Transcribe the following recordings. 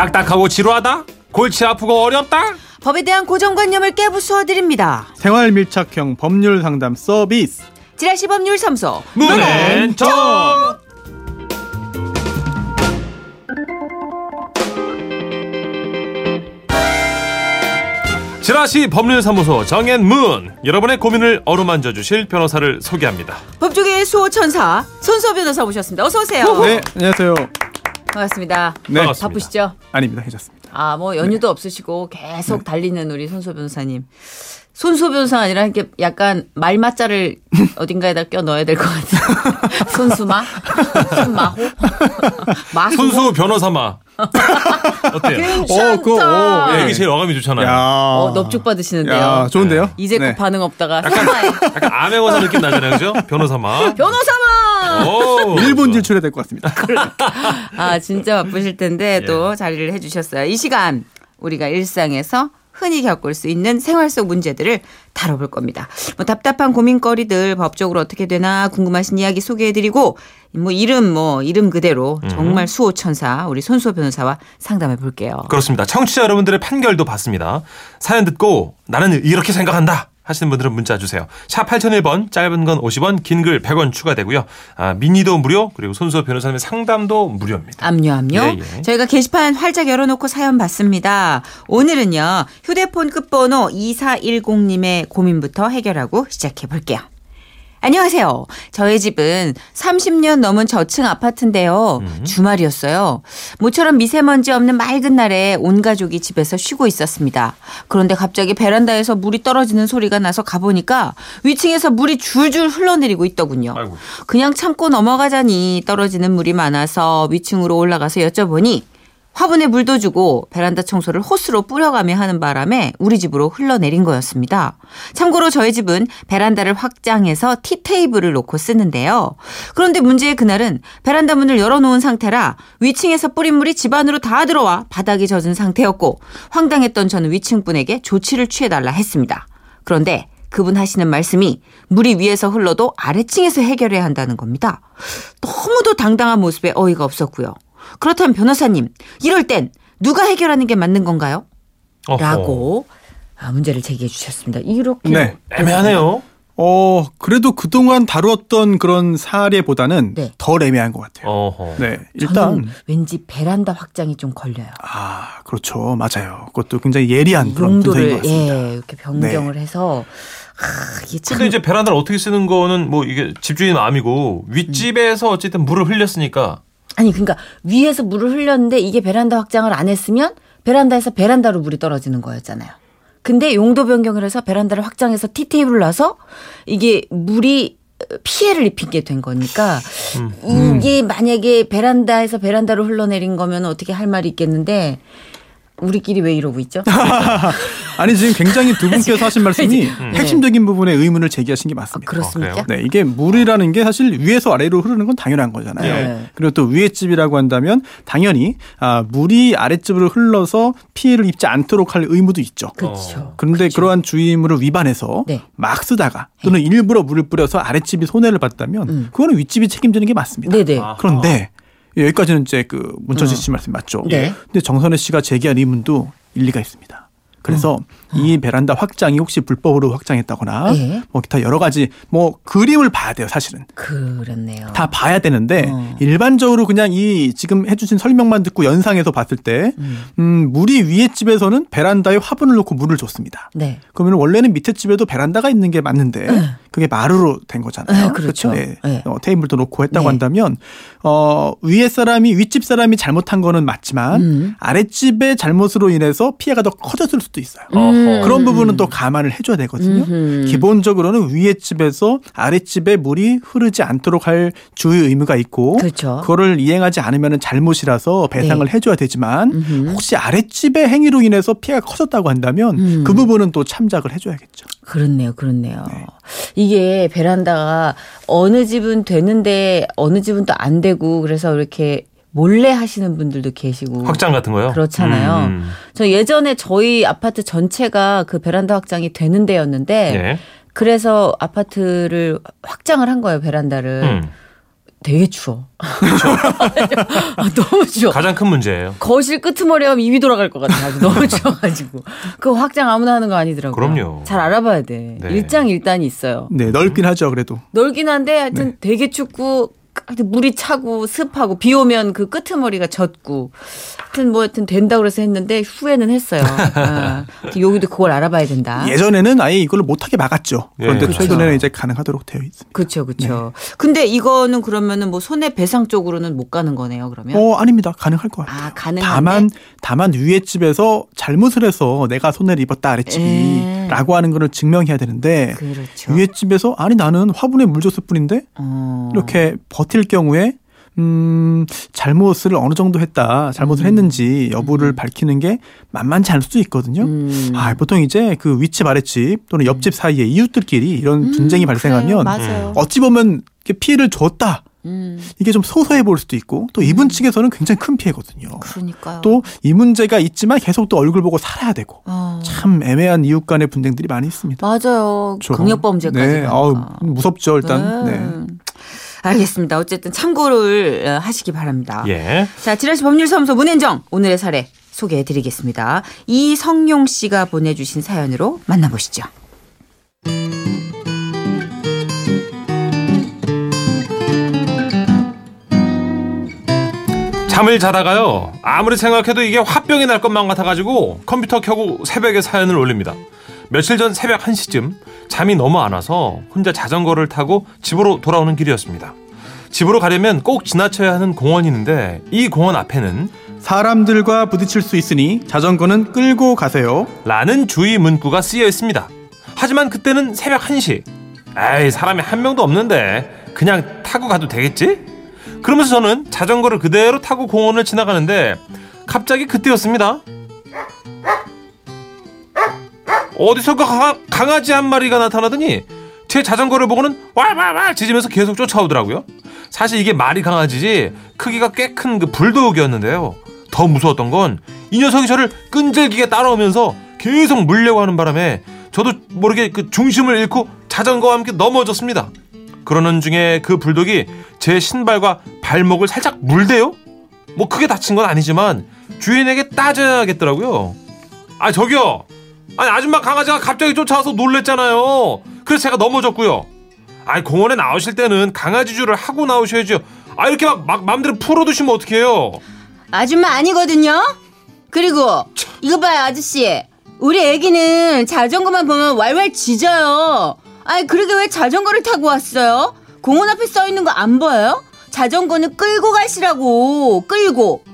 딱딱하고 지루하다? 골치 아프고 어렵다? 법에 대한 고정관념을 깨부수어드립니다. 생활밀착형 법률상담 서비스 지라시 법률사무소 문앤정. 지라시 법률사무소 정앤문, 여러분의 고민을 어루만져 주실 변호사를 소개합니다. 법조계의 수호천사 손수호 변호사 오셨습니다. 어서오세요. 네, 안녕하세요. 반갑습니다. 네, 반갑습니다. 바쁘시죠? 아닙니다, 해줬습니다. 아, 뭐 연휴도 네. 없으시고 계속 네. 달리는 우리 손수호 변호사님. 손수호 변호사가 아니라 이렇게 약간 말마자를 어딘가에다 껴 넣어야 될 것 같아요. 손수마? 손마호? 마수호? 손수호 변호사마. 어때요? 괜찮다. 네, 이게 제일 어감이 좋잖아요. 넙죽 받으시는데요. 좋은데요? 네. 이제 곧 네. 반응 없다가 약간 암행어사 느낌 나잖아요, 그죠? 변호사마. 변호사마. 오, 일본 진출해야 될 것 같습니다. 아, 진짜 바쁘실 텐데 예. 또 자리를 해주셨어요. 이 시간 우리가 일상에서 흔히 겪을 수 있는 생활 속 문제들을 다뤄볼 겁니다. 뭐 답답한 고민거리들, 법적으로 어떻게 되나 궁금하신 이야기 소개해드리고, 이름 그대로 정말 수호천사 우리 손수호 변호사와 상담해 볼게요. 그렇습니다. 청취자 여러분들의 판결도 받습니다. 사연 듣고 나는 이렇게 생각한다 하시는 분들은 문자 주세요. 샵 8001번, 짧은 건 50원, 긴 글 100원 추가되고요. 미니도 무료, 그리고 손수호 변호사님의 상담도 무료입니다. 압류. 예, 예. 저희가 게시판 활짝 열어놓고 사연 받습니다. 오늘은요, 휴대폰 끝번호 2410님의 고민부터 해결하고 시작해볼게요. 안녕하세요. 저희 집은 30년 넘은 저층 아파트인데요. 주말이었어요. 모처럼 미세먼지 없는 맑은 날에 온 가족이 집에서 쉬고 있었습니다. 그런데 갑자기 베란다에서 물이 떨어지는 소리가 나서 가보니까 위층에서 물이 줄줄 흘러내리고 있더군요. 아이고. 그냥 참고 넘어가자니 떨어지는 물이 많아서 위층으로 올라가서 여쭤보니 화분에 물도 주고 베란다 청소를 호스로 뿌려가며 하는 바람에 우리 집으로 흘러내린 거였습니다. 참고로 저희 집은 베란다를 확장해서 티테이블을 놓고 쓰는데요. 그런데 문제의 그날은 베란다 문을 열어놓은 상태라 위층에서 뿌린 물이 집 안으로 다 들어와 바닥이 젖은 상태였고, 황당했던 저는 위층분에게 조치를 취해달라 했습니다. 그런데 그분 하시는 말씀이 물이 위에서 흘러도 아래층에서 해결해야 한다는 겁니다. 너무도 당당한 모습에 어이가 없었고요. 그렇다면 변호사님, 이럴 땐 누가 해결하는 게 맞는 건가요? 라고 문제를 제기해 주셨습니다. 이렇게 네. 애매하네요. 그래도 그동안 다루었던 그런 사례보다는 네. 덜 애매한 것 같아요. 네, 일단 왠지 베란다 확장이 좀 걸려요. 아, 그렇죠, 맞아요. 그것도 굉장히 예리한 그런 분석인 것 같습니다. 예, 이렇게 변경을 네. 해서. 근데 이제 베란다를 어떻게 쓰는 거는 뭐 이게 집주인 마음이고, 윗집에서 어쨌든 물을 흘렸으니까. 아니, 그러니까 위에서 물을 흘렸는데 이게 베란다 확장을 안 했으면 베란다에서 베란다로 물이 떨어지는 거였잖아요. 근데 용도 변경을 해서 베란다를 확장해서 티테이블을 놔서 이게 물이 피해를 입히게 된 거니까 이게 만약에 베란다에서 베란다로 흘러내린 거면 어떻게 할 말이 있겠는데, 우리끼리 왜 이러고 있죠? 아니, 지금 굉장히 두 분께서 하신 말씀이 핵심적인 부분에 의문을 제기하신 게 맞습니다. 그렇습니까? 네, 이게 물이라는 게 사실 위에서 아래로 흐르는 건 당연한 거잖아요. 네. 그리고 또 위에 집이라고 한다면 당연히 물이 아랫집으로 흘러서 피해를 입지 않도록 할 의무도 있죠. 그렇죠. 그런데 그쵸. 그러한 주의무를 위반해서 네. 막 쓰다가 또는 일부러 물을 뿌려서 아랫집이 손해를 봤다면 그거는 윗집이 책임지는 게 맞습니다. 네네. 그런데 여기까지는 이제 그 문천식 씨 말씀 맞죠? 네. 근데 정선혜 씨가 제기한 의문도 일리가 있습니다. 그래서 이 베란다 확장이 혹시 불법으로 확장했다거나 예. 뭐 기타 여러 가지 그림을 봐야 돼요, 사실은. 그렇네요. 다 봐야 되는데 일반적으로 그냥 이 지금 해주신 설명만 듣고 연상해서 봤을 때 물이 위에 집에서는 베란다에 화분을 놓고 물을 줬습니다. 네. 그러면 원래는 밑에 집에도 베란다가 있는 게 맞는데 그게 마루로 된 거잖아요. 그렇죠. 네. 네. 테이블도 놓고 했다고 네. 한다면 위에 사람이, 윗집 사람이 잘못한 거는 맞지만 아랫집의 잘못으로 인해서 피해가 더 커졌을 수도 있어요. 그런 부분은 또 감안을 해줘야 되거든요. 기본적으로는 위에 집에서 아랫집에 물이 흐르지 않도록 할 주의 의무가 있고 그렇죠. 그거를 이행하지 않으면 잘못이라서 배상을 네. 해줘야 되지만 혹시 아랫집의 행위로 인해서 피해가 커졌다고 한다면 그 부분은 또 참작을 해줘야겠죠. 그렇네요. 네. 이게 베란다가 어느 집은 되는데 어느 집은 또 안 되고, 그래서 이렇게 몰래 하시는 분들도 계시고. 확장 같은 거요? 그렇잖아요. 저 예전에 저희 아파트 전체가 그 베란다 확장이 되는 데였는데 예. 그래서 아파트를 확장을 한 거예요, 베란다를. 되게 추워. 아, 너무 추워. 가장 큰 문제예요. 거실 끄트머리 하면 입이 돌아갈 것 같아요. 너무 추워가지고. 그거 확장 아무나 하는 거 아니더라고요. 그럼요. 잘 알아봐야 돼. 네. 일장일단이 있어요. 네, 넓긴 하죠, 그래도. 넓긴 한데 하여튼 네. 되게 춥고 물이 차고 습하고 비 오면 그 끄트머리가 젖고 하여튼 뭐 하여튼 된다고 그래서 했는데 후회는 했어요. 아, 여기도 그걸 알아봐야 된다. 예전에는 아예 이걸로 못하게 막았죠. 그런데 예. 최근에는 이제 가능하도록 되어 있습니다. 그렇죠. 그렇죠. 네. 근데 이거는 그러면은 뭐 손해배상 쪽으로는 못 가는 거네요. 그러면? 아닙니다. 가능할 것 같아요. 아, 가능한데? 다만 위에 집에서 잘못을 해서 내가 손해를 입었다 아랫집이라고 하는 걸 증명해야 되는데 그렇죠. 위에 집에서 아니 나는 화분에 물 줬을 뿐인데 이렇게 버틸 경우에 잘못을 어느 정도 했다, 잘못을 했는지 여부를 밝히는 게 만만치 않을 수도 있거든요. 보통 이제 그 윗집 아랫집 또는 옆집 사이에 이웃들끼리 이런 분쟁이 발생하면 그래요, 어찌 보면 피해를 줬다. 이게 좀 소소해 보일 수도 있고 또 이분 측에서는 굉장히 큰 피해거든요. 그러니까요. 또 이 문제가 있지만 계속 또 얼굴 보고 살아야 되고 참 애매한 이웃 간의 분쟁들이 많이 있습니다. 맞아요. 강력범죄까지. 네. 무섭죠 일단. 네. 알겠습니다. 어쨌든 참고를 하시기 바랍니다. 예. 자, 지라시 법률사무소 문앤정 오늘의 사례 소개해드리겠습니다. 이성용 씨가 보내주신 사연으로 만나보시죠. 잠을 자다가요. 아무리 생각해도 이게 화병이 날 것만 같아가지고 컴퓨터 켜고 새벽에 사연을 올립니다. 며칠 전 새벽 1시쯤 잠이 너무 안 와서 혼자 자전거를 타고 집으로 돌아오는 길이었습니다. 집으로 가려면 꼭 지나쳐야 하는 공원이 있는데 이 공원 앞에는 사람들과 부딪힐 수 있으니 자전거는 끌고 가세요. 라는 주의 문구가 쓰여 있습니다. 하지만 그때는 새벽 1시. 에이, 사람이 한 명도 없는데 그냥 타고 가도 되겠지? 그러면서 저는 자전거를 그대로 타고 공원을 지나가는데 갑자기 그때였습니다. 어디선가 강아지 한 마리가 나타나더니 제 자전거를 보고는 왈왈왈 짖으면서 계속 쫓아오더라고요. 사실 이게 말이 강아지지 크기가 꽤 큰 그 불도우기였는데요. 더 무서웠던 건 이 녀석이 저를 끈질기게 따라오면서 계속 물려고 하는 바람에 저도 모르게 그 중심을 잃고 자전거와 함께 넘어졌습니다. 그러는 중에 그 불독이 제 신발과 발목을 살짝 물대요. 뭐 크게 다친 건 아니지만 주인에게 따져야겠더라고요. 아 저기요. 아니 아줌마 강아지가 갑자기 쫓아와서 놀랬잖아요. 그래서 제가 넘어졌고요. 아니 공원에 나오실 때는 강아지 주를 하고 나오셔야죠. 아 이렇게 막 마음대로 풀어두시면 어떡해요. 아줌마 아니거든요. 그리고 이거 봐요 아저씨. 우리 애기는 자전거만 보면 왈왈 짖어요. 아니 그러게 왜 자전거를 타고 왔어요? 공원 앞에 써있는 거 안 보여요? 자전거는 끌고 가시라고. 끌고.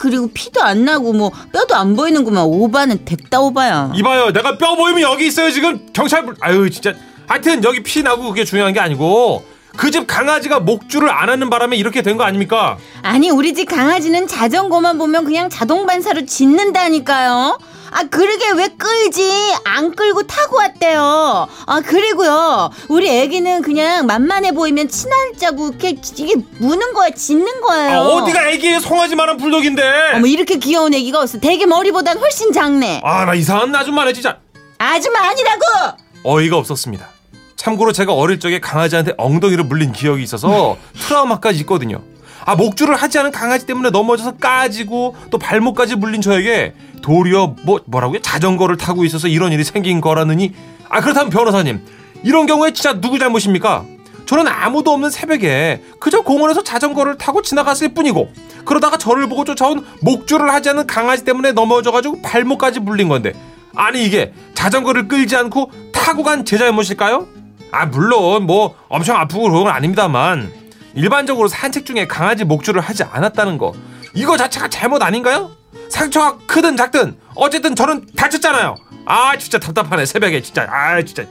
그리고 피도 안 나고 뭐 뼈도 안 보이는구만. 오바는 됐다 오바야. 이봐요. 내가 뼈 보이면 여기 있어요 지금. 경찰 아유 진짜. 하여튼 여기 피 나고 그게 중요한 게 아니고 그 집 강아지가 목줄을 안 하는 바람에 이렇게 된 거 아닙니까? 아니 우리 집 강아지는 자전거만 보면 그냥 자동반사로 짖는다니까요. 아 그러게 왜 끌지? 안 끌고 타고 왔대요. 아 그리고요 우리 애기는 그냥 만만해 보이면 친하자고 이렇게 이게 무는 거야 짖는 거예요. 아, 어디가 애기의 송아지만한 불독인데. 어머 이렇게 귀여운 애기가 없어. 되게 머리보단 훨씬 작네. 아 나 이상한 아줌마네 진짜. 아줌마 아니라고. 어이가 없었습니다. 참고로 제가 어릴 적에 강아지한테 엉덩이를 물린 기억이 있어서 트라우마까지 있거든요. 아 목줄을 하지 않은 강아지 때문에 넘어져서 까지고 또 발목까지 물린 저에게 도리어 뭐라고요? 자전거를 타고 있어서 이런 일이 생긴 거라느니. 아 그렇다면 변호사님 이런 경우에 진짜 누구 잘못입니까? 저는 아무도 없는 새벽에 그저 공원에서 자전거를 타고 지나갔을 뿐이고 그러다가 저를 보고 쫓아온 목줄을 하지 않은 강아지 때문에 넘어져가지고 발목까지 물린 건데 아니 이게 자전거를 끌지 않고 타고 간 제 잘못일까요? 아 물론 뭐 엄청 아프고 그런 건 아닙니다만 일반적으로 산책 중에 강아지 목줄을 하지 않았다는 거 이거 자체가 잘못 아닌가요? 상처가 크든 작든 어쨌든 저는 다쳤잖아요. 아 진짜 답답하네 새벽에 진짜. 아 진짜.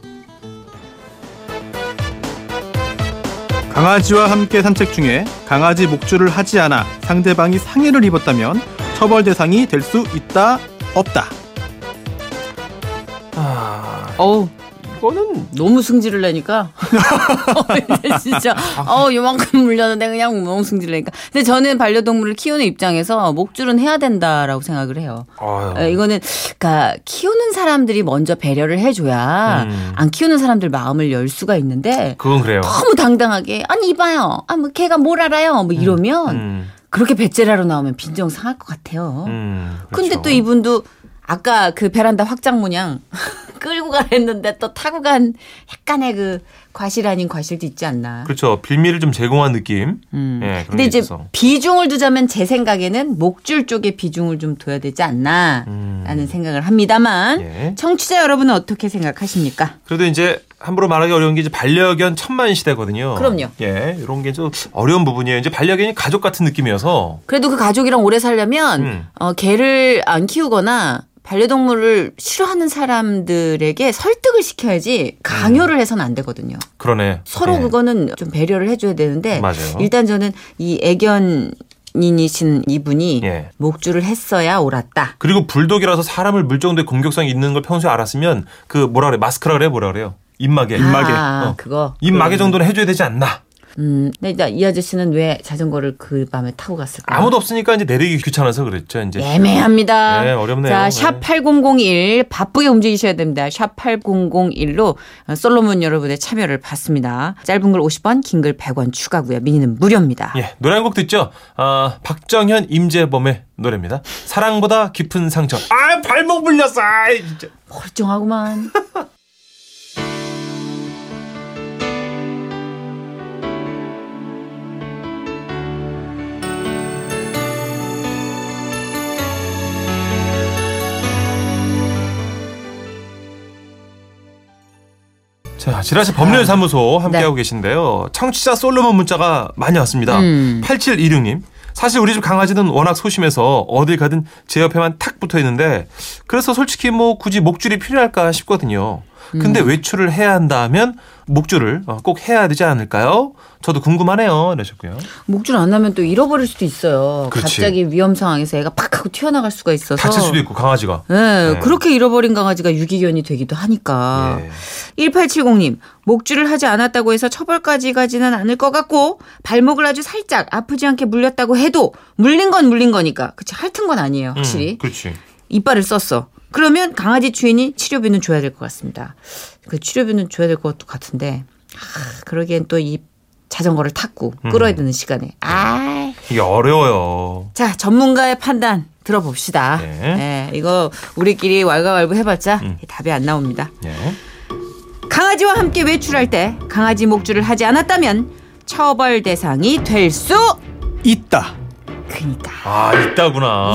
강아지와 함께 산책 중에 강아지 목줄을 하지 않아 상대방이 상해를 입었다면 처벌 대상이 될 수 있다 없다. 어우 이거는 너무 승질을 내니까 진짜 요만큼 물렸는데 그냥 너무 승질을 내니까. 근데 저는 반려동물을 키우는 입장에서 목줄은 해야 된다라고 생각을 해요. 이거는 그러니까 키우는 사람들이 먼저 배려를 해줘야 안 키우는 사람들 마음을 열 수가 있는데 그건 그래요. 너무 당당하게 아니 이봐요. 아 뭐 걔가 뭘 알아요. 뭐 이러면 그렇게 배째라로 나오면 빈정 상할 것 같아요. 그렇죠. 근데 또 이분도 아까 그 베란다 확장 모냥 끌고 가랬는데 또 타고 간 약간의 그 과실 아닌 과실도 있지 않나. 그렇죠. 빌미를 좀 제공한 느낌. 네, 근데 이제 비중을 두자면 제 생각에는 목줄 쪽에 비중을 좀 둬야 되지 않나라는 생각을 합니다만 예. 청취자 여러분은 어떻게 생각하십니까? 그래도 이제 함부로 말하기 어려운 게 이제 반려견 천만 시대거든요. 그럼요. 예, 이런 게 좀 어려운 부분이에요. 이제 반려견이 가족 같은 느낌이어서. 그래도 그 가족이랑 오래 살려면 개를 안 키우거나 반려동물을 싫어하는 사람들에게 설득을 시켜야지 강요를 해서는 안 되거든요. 그러네. 서로 네. 그거는 좀 배려를 해줘야 되는데 맞아요. 일단 저는 이 애견인이신 이분이 예. 목줄을 했어야 옳았다. 그리고 불독이라서 사람을 물 정도의 공격성이 있는 걸 평소에 알았으면 그 뭐라 그래 마스크라 그래 뭐라 그래요. 입마개. 그거. 입마개 정도는 해줘야 되지 않나. 근데 이 아저씨는 왜 자전거를 그 밤에 타고 갔을까요? 아무도 없으니까 이제 내리기 귀찮아서 그랬죠. 이제 애매합니다. 네, 어렵네요. 자, 샵 8001 바쁘게 움직이셔야 됩니다. 샵 8001로 솔로몬 여러분의 참여를 받습니다. 짧은 글 50원, 긴 글 100원 추가고요. 미니는 무료입니다. 예, 노래 한 곡 듣죠. 박정현, 임재범의 노래입니다. 사랑보다 깊은 상처. 아, 발목 불렸어. 아이, 진짜. 멀쩡하구만. 자, 지라시 법률사무소 함께하고 네. 계신데요. 청취자 솔로몬 문자가 많이 왔습니다. 8726님. 사실 우리 집 강아지는 워낙 소심해서 어딜 가든 제 옆에만 탁 붙어 있는데 그래서 솔직히 뭐 굳이 목줄이 필요할까 싶거든요. 근데 외출을 해야 한다면 목줄을 꼭 해야 되지 않을까요? 저도 궁금하네요. 이러셨고요. 목줄 안 하면 또 잃어버릴 수도 있어요. 그렇지. 갑자기 위험 상황에서 애가 팍 하고 튀어나갈 수가 있어서. 다칠 수도 있고 강아지가. 네, 네. 그렇게 잃어버린 강아지가 유기견이 되기도 하니까. 네. 1870님. 목줄을 하지 않았다고 해서 처벌까지 가지는 않을 것 같고 발목을 아주 살짝 아프지 않게 물렸다고 해도 물린 건 물린 거니까. 그치. 핥은 건 아니에요. 확실히. 그렇지. 이빨을 썼어. 그러면 강아지 주인이 치료비는 줘야 될 것 같습니다. 그 치료비는 줘야 될 것 같은데 그러기엔 또 이 자전거를 탔고 끌어야 되는 시간에 이게 어려워요. 자, 전문가의 판단 들어봅시다. 네. 네, 이거 우리끼리 왈가왈부 해봤자 답이 안 나옵니다. 네. 강아지와 함께 외출할 때 강아지 목줄을 하지 않았다면 처벌 대상이 될 수 있다. 그러니까. 있다구나.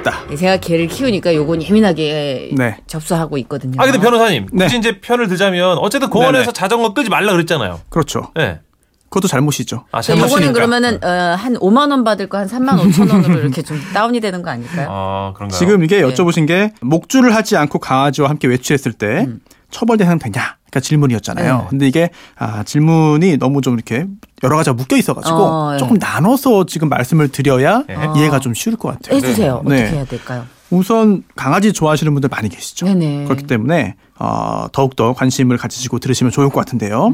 있다. 제가 개를 키우니까 요건 예민하게 네. 접수하고 있거든요. 근데 변호사님 굳이 이제 편을 들자면 어쨌든 공원에서 자전거 끄지 말라 그랬잖아요. 그렇죠. 네. 그것도 잘못이죠. 요거는 그러면은 한 5만 원 받을 거 한 3만 5천 원으로 이렇게 좀 다운이 되는 거 아닐까요? 그런가요? 지금 이게 여쭤보신 게 목줄을 하지 않고 강아지와 함께 외출했을 때 처벌 대상 되냐? 그러니까 질문이었잖아요. 근데 이게 질문이 너무 좀 이렇게 여러 가지가 묶여 있어가지고 조금 나눠서 지금 말씀을 드려야 이해가 좀 쉬울 것 같아요. 해주세요. 네. 어떻게 해야 될까요? 우선 강아지 좋아하시는 분들 많이 계시죠. 네네. 그렇기 때문에 더욱더 관심을 가지시고 들으시면 좋을 것 같은데요.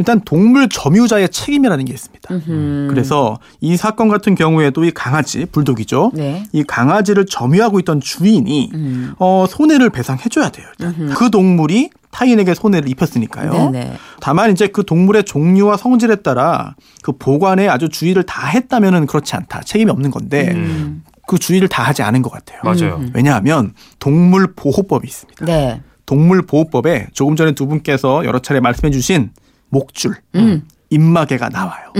일단 동물 점유자의 책임이라는 게 있습니다. 그래서 이 사건 같은 경우에도 이 강아지, 불독이죠. 네. 이 강아지를 점유하고 있던 주인이 손해를 배상해줘야 돼요. 일단. 그 동물이 타인에게 손해를 입혔으니까요. 네네. 다만 이제 그 동물의 종류와 성질에 따라 그 보관에 아주 주의를 다 했다면은 그렇지 않다. 책임이 없는 건데. 그 주의를 다 하지 않은 것 같아요. 맞아요. 왜냐하면 동물보호법이 있습니다. 네. 동물보호법에 조금 전에 두 분께서 여러 차례 말씀해 주신 목줄, 입마개가 나와요.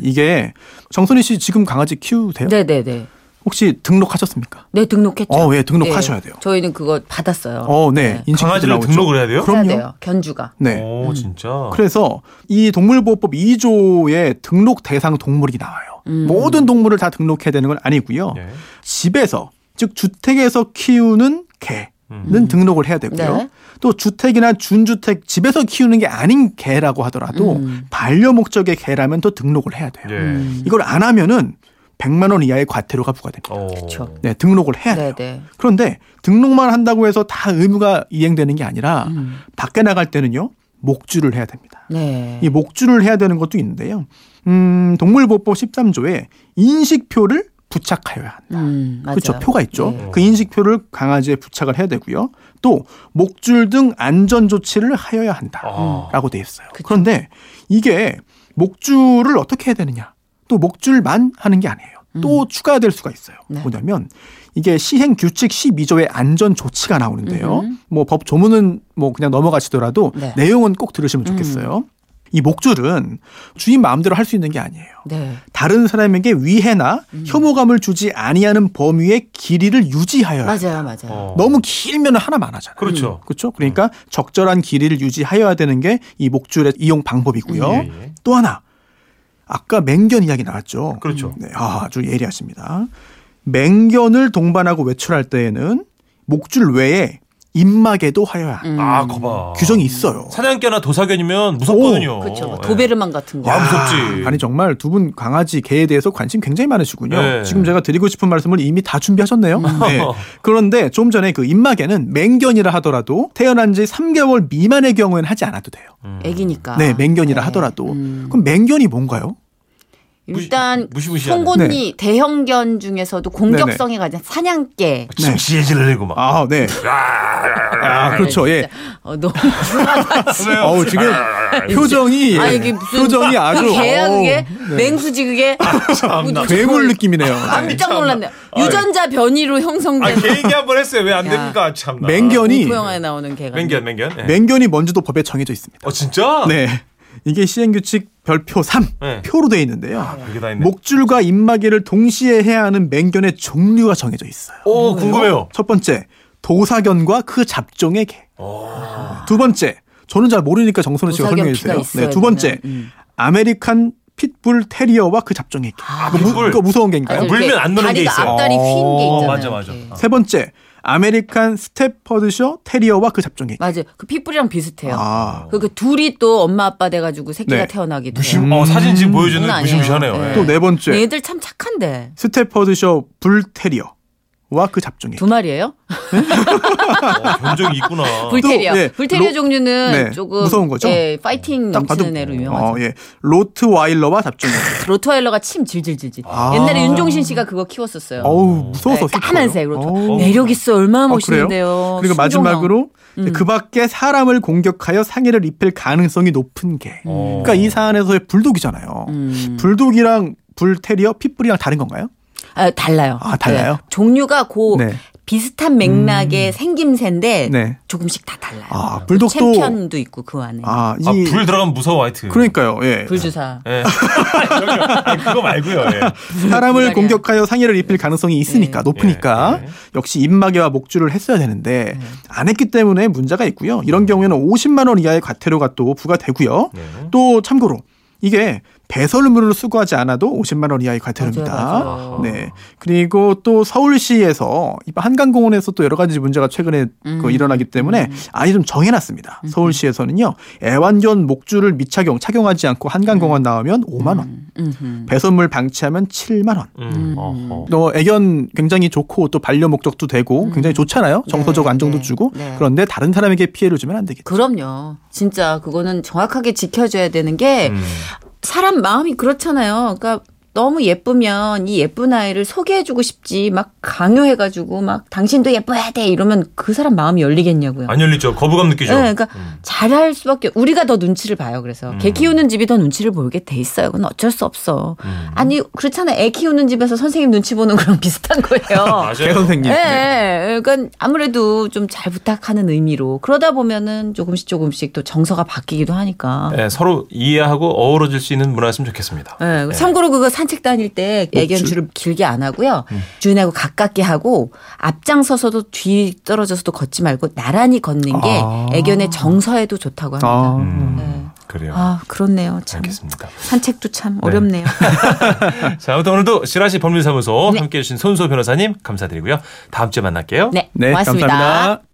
이게 정선희 씨 지금 강아지 키우세요? 네네네. 혹시 등록하셨습니까? 네, 등록했죠. 예, 등록하셔야 돼요. 저희는 그거 받았어요. 네. 강아지를 등록을 해야 돼요? 그럼요. 해야 돼요. 견주가. 네. 진짜. 그래서 이 동물보호법 2조에 등록 대상 동물이 나와요. 모든 동물을 다 등록해야 되는 건 아니고요. 네. 집에서, 즉 주택에서 키우는 개는 등록을 해야 되고요. 네. 또 주택이나 준주택, 집에서 키우는 게 아닌 개라고 하더라도 반려 목적의 개라면 또 등록을 해야 돼요. 네. 이걸 안 하면은 100만 원 이하의 과태료가 부과됩니다. 그렇죠. 네, 등록을 해야 돼요. 네네. 그런데 등록만 한다고 해서 다 의무가 이행되는 게 아니라 밖에 나갈 때는요. 목줄을 해야 됩니다. 네. 이 목줄을 해야 되는 것도 있는데요. 동물보호법 13조에 인식표를 부착하여야 한다. 그렇죠. 표가 있죠. 네. 그 인식표를 강아지에 부착을 해야 되고요. 또 목줄 등 안전조치를 하여야 한다라고 돼 있어요. 그쵸. 그런데 이게 목줄을 어떻게 해야 되느냐. 또 목줄만 하는 게 아니에요. 또 추가될 수가 있어요. 네. 뭐냐면 이게 시행규칙 12조의 안전조치가 나오는데요. 뭐 법 조문은 뭐 그냥 넘어가시더라도 네. 내용은 꼭 들으시면 좋겠어요. 이 목줄은 주인 마음대로 할 수 있는 게 아니에요. 네. 다른 사람에게 위해나 혐오감을 주지 아니하는 범위의 길이를 유지하여야 합니다. 맞아요. 너무 길면 하나만 하잖아요. 그렇죠. 그렇죠. 그러니까 적절한 길이를 유지하여야 되는 게 이 목줄의 이용 방법이고요. 예. 또 하나. 아까 맹견 이야기 나왔죠. 그렇죠. 네, 아주 예리하십니다. 맹견을 동반하고 외출할 때에는 목줄 외에 입마개도 하여야 한다. 아, 거봐. 규정이 있어요. 사냥개나 도사견이면 무섭거든요. 그렇죠. 도베르만 같은 거. 야, 무섭지. 아니 정말 두 분 강아지, 개에 대해서 관심 굉장히 많으시군요. 네. 지금 제가 드리고 싶은 말씀을 이미 다 준비하셨네요. 네. 그런데 좀 전에 그 입마개는 맹견이라 하더라도 태어난 지 3개월 미만의 경우에는 하지 않아도 돼요. 애기니까. 네. 맹견이라 네. 하더라도. 그럼 맹견이 뭔가요? 일단 송곳니 네. 대형견 중에서도 공격성이 가장 사냥개. 심시해지려고만. 아, 네. 아, 그렇죠. 예. 너무 어우, 지금 표정이 아, 이게 무슨 표정이 아주 개야 그게 네. 맹수지 그게 괴물 느낌이네요. 깜짝 놀랐네요. 유전자 변이로 형성된. 아, 개 얘기 한번 했어요. 왜 안 됩니까? 참나. 맹견이 공포영화에 나오는 개가. 맹견. 네. 맹견이 뭔지도 법에 정해져 있습니다. 어, 진짜? 네. 이게 시행규칙 별표 3 네. 표로 되어 있는데요. 아, 목줄과 입마개를 동시에 해야 하는 맹견의 종류가 정해져 있어요. 오, 궁금해요. 첫 번째, 도사견과 그 잡종의 개. 두 번째, 저는 잘 모르니까 정선우 씨가 설명해 주세요. 네, 두 번째, 아메리칸 핏불 테리어와 그 잡종의 개. 아, 그거 무서운 개인가요? 물면 안 노는 게 있어요. 앞다리 휜 게 있잖아요. 맞아. 세 번째, 아메리칸 스태퍼드쇼 테리어와 그 잡종의 개. 맞아요. 그 핏불이랑 비슷해요. 그러니까 둘이 또 엄마 아빠 돼가지고 새끼가 네. 태어나기도 해요. 사진 지금 보여주는 무시무시하네요. 네. 또 네 번째. 얘들 참 착한데. 스태퍼드쇼 불 테리어. 와, 그 잡종이. 두 마리예요? 견종이 있구나. 불테리어. 네. 불테리어 종류는 네. 조금 무서운 거죠? 예, 파이팅 넘치는 애로 유명하죠. 예. 로트와일러와 잡종이. 로트와일러가 침 질질질질. 옛날에 윤종신 씨가 그거 키웠었어요. 어우, 무서워서. 까만색 로트. 매력 있어. 얼마나 멋있는데요. 그리고 마지막으로 그 밖에 사람을 공격하여 상해를 입힐 가능성이 높은 개. 그러니까 이 사안에서의 불독이잖아요. 불독이랑 불테리어, 핏불이랑 다른 건가요? 아, 달라요. 아, 달라요? 네. 종류가 네. 비슷한 맥락의 생김새인데 네. 조금씩 다 달라요. 아, 불독도. 챔피언도 있고 그 안에. 불 들어가면 무서워 하여튼. 그러니까요. 예. 불주사. 예. 그거 말고요. 예. 사람을 공격하여 상해를 입힐 가능성이 있으니까 높으니까 역시 입마개와 목줄을 했어야 되는데 안 했기 때문에 문제가 있고요. 이런 경우에는 50만 원 이하의 과태료가 또 부과되고요. 또 참고로 이게 배설물을 수거하지 않아도 50만 원 이하의 과태료입니다. 맞아요. 네. 그리고 또 서울시에서 한강공원에서 또 여러 가지 문제가 최근에 일어나기 때문에 아예 좀 정해놨습니다. 서울시에서는요. 애완견 목줄을 미착용 착용하지 않고 한강공원 나오면 5만 원. 배설물 방치하면 7만 원. 애견 굉장히 좋고 또 반려 목적도 되고 굉장히 좋잖아요. 정서적 안정도 주고. 그런데 다른 사람에게 피해를 주면 안 되겠죠. 그럼요. 진짜 그거는 정확하게 지켜줘야 되는 게 사람 마음이 그렇잖아요. 그러니까 너무 예쁘면 이 예쁜 아이를 소개해주고 싶지 막 강요해가지고 막 당신도 예뻐야 돼 이러면 그 사람 마음이 열리겠냐고요. 안 열리죠. 거부감 느끼죠. 네, 그러니까 잘할 수밖에 우리가 더 눈치를 봐요. 그래서 개 키우는 집이 더 눈치를 보게 돼 있어요. 그건 어쩔 수 없어. 아니 그렇잖아요. 애 키우는 집에서 선생님 눈치 보는 거랑 비슷한 거예요. 개 선생님. 네, 그러니까 아무래도 좀 잘 부탁하는 의미로 그러다 보면은 조금씩 또 정서가 바뀌기도 하니까. 네, 서로 이해하고 어우러질 수 있는 문화였으면 좋겠습니다. 네, 참고로 그거 산책 다닐 때 애견줄을 길게 안 하고요. 주인하고 가깝게 하고 앞장서서도 뒤 떨어져서도 걷지 말고 나란히 걷는 게 애견의 정서에도 좋다고 합니다. 네. 그래요. 그렇네요. 참. 알겠습니다. 산책도 참 어렵네요. 자, 아무튼 오늘도 지라시 법률사무소 함께해 주신 손수호 변호사님 감사드리고요. 다음 주에 만날게요. 네, 고맙습니다. 감사합니다.